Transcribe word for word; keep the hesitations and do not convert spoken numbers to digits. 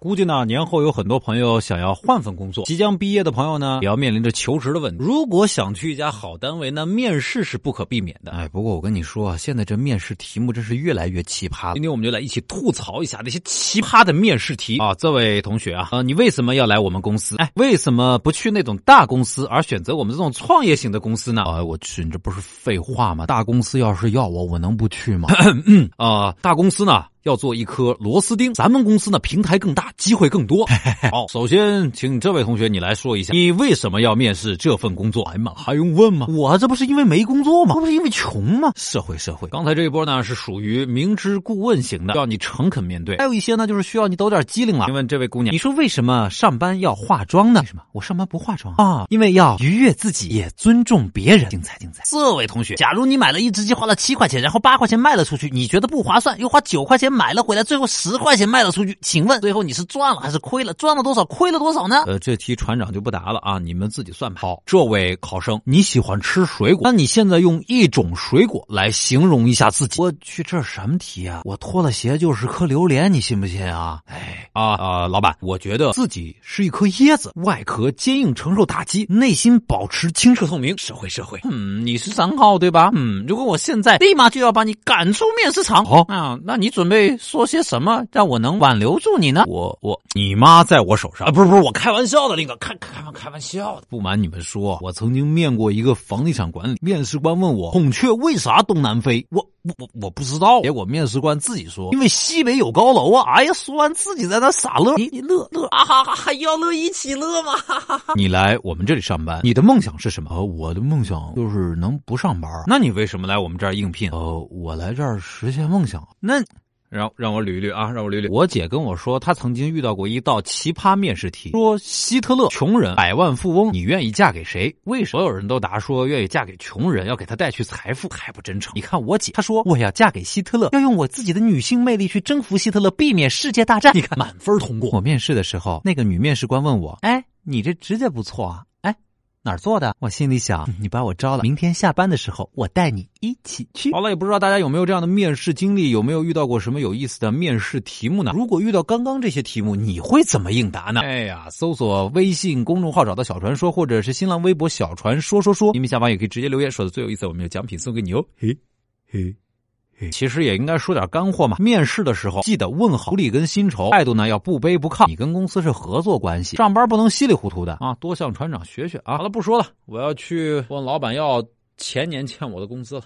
估计呢，年后有很多朋友想要换份工作，即将毕业的朋友呢，也要面临着求职的问题。如果想去一家好单位，那面试是不可避免的。哎，不过我跟你说，现在这面试题目真是越来越奇葩了。今天我们就来一起吐槽一下那些奇葩的面试题啊！这位同学啊，呃，你为什么要来我们公司？哎，为什么不去那种大公司，而选择我们这种创业型的公司呢？啊、呃，我去，你这不是废话吗？大公司要是要我，我能不去吗？啊、呃，大公司呢？要做一颗螺丝钉，咱们公司呢平台更大，机会更多。好，首先请这位同学你来说一下，你为什么要面试这份工作？哎妈，还用问吗？我这不是因为没工作吗？我不是因为穷吗？社会社会，刚才这一波呢是属于明知故问型的，要你诚恳面对；还有一些呢就是需要你抖点机灵了。请问这位姑娘，你说为什么上班要化妆呢？为什么我上班不化妆啊？因为要愉悦自己，也尊重别人。精彩精彩！这位同学，假如你买了一只鸡，花了七块钱，然后八块钱卖了出去，你觉得不划算，又花九块钱。买了回来，最后十块钱卖了出去，请问最后你是赚了还是亏了？赚了多少，亏了多少呢？呃，这题船长就不答了啊，你们自己算吧。好，这位考生，你喜欢吃水果，那你现在用一种水果来形容一下自己。我去，这什么题啊？我脱了鞋就是颗榴莲，你信不信啊？哎啊啊、呃，老板，我觉得自己是一颗椰子，外壳坚硬承受打击，内心保持清澈透明。社会社会，嗯，你是三号对吧？嗯，如果我现在立马就要把你赶出面试场。好、哦、啊，那你准备说些什么让我能挽留住你呢？我我你妈在我手上啊！不是不是，我开玩笑的，那个开开玩开玩笑的。不瞒你们说，我曾经面过一个房地产管理，面试官问我孔雀为啥东南飞，我我我我不知道。结果面试官自己说，因为西北有高楼啊！哎呀，说完自己在那傻乐，你你乐乐啊哈哈，还要乐一起乐吗？哈哈哈！你来我们这里上班，你的梦想是什么？呃、我的梦想就是能不上班。那你为什么来我们这儿应聘？呃，我来这儿实现梦想。那。让让我捋一捋啊，让我捋一捋。我姐跟我说，她曾经遇到过一道奇葩面试题，说希特勒、穷人、百万富翁，你愿意嫁给谁？为什么所有人都答说愿意嫁给穷人，要给他带去财富，太不真诚。你看我姐，她说我要嫁给希特勒，要用我自己的女性魅力去征服希特勒，避免世界大战。你看，满分通过。我面试的时候，那个女面试官问我，哎，你这指甲不错啊，哎。哪儿做的？我心里想，你把我招了，明天下班的时候我带你一起去。好了，也不知道大家有没有这样的面试经历，有没有遇到过什么有意思的面试题目呢？如果遇到刚刚这些题目，你会怎么应答呢？哎呀，搜索微信公众号找到小传说，或者是新浪微博小传说说说，你们下方也可以直接留言，说的最有意思，我们有奖品送给你哦。嘿，嘿。其实也应该说点干货嘛。面试的时候记得问好福利跟薪酬，态度呢要不卑不亢。你跟公司是合作关系，上班不能稀里糊涂的啊，多向船长学学啊。好了，不说了，我要去问老板要前年欠我的工资了。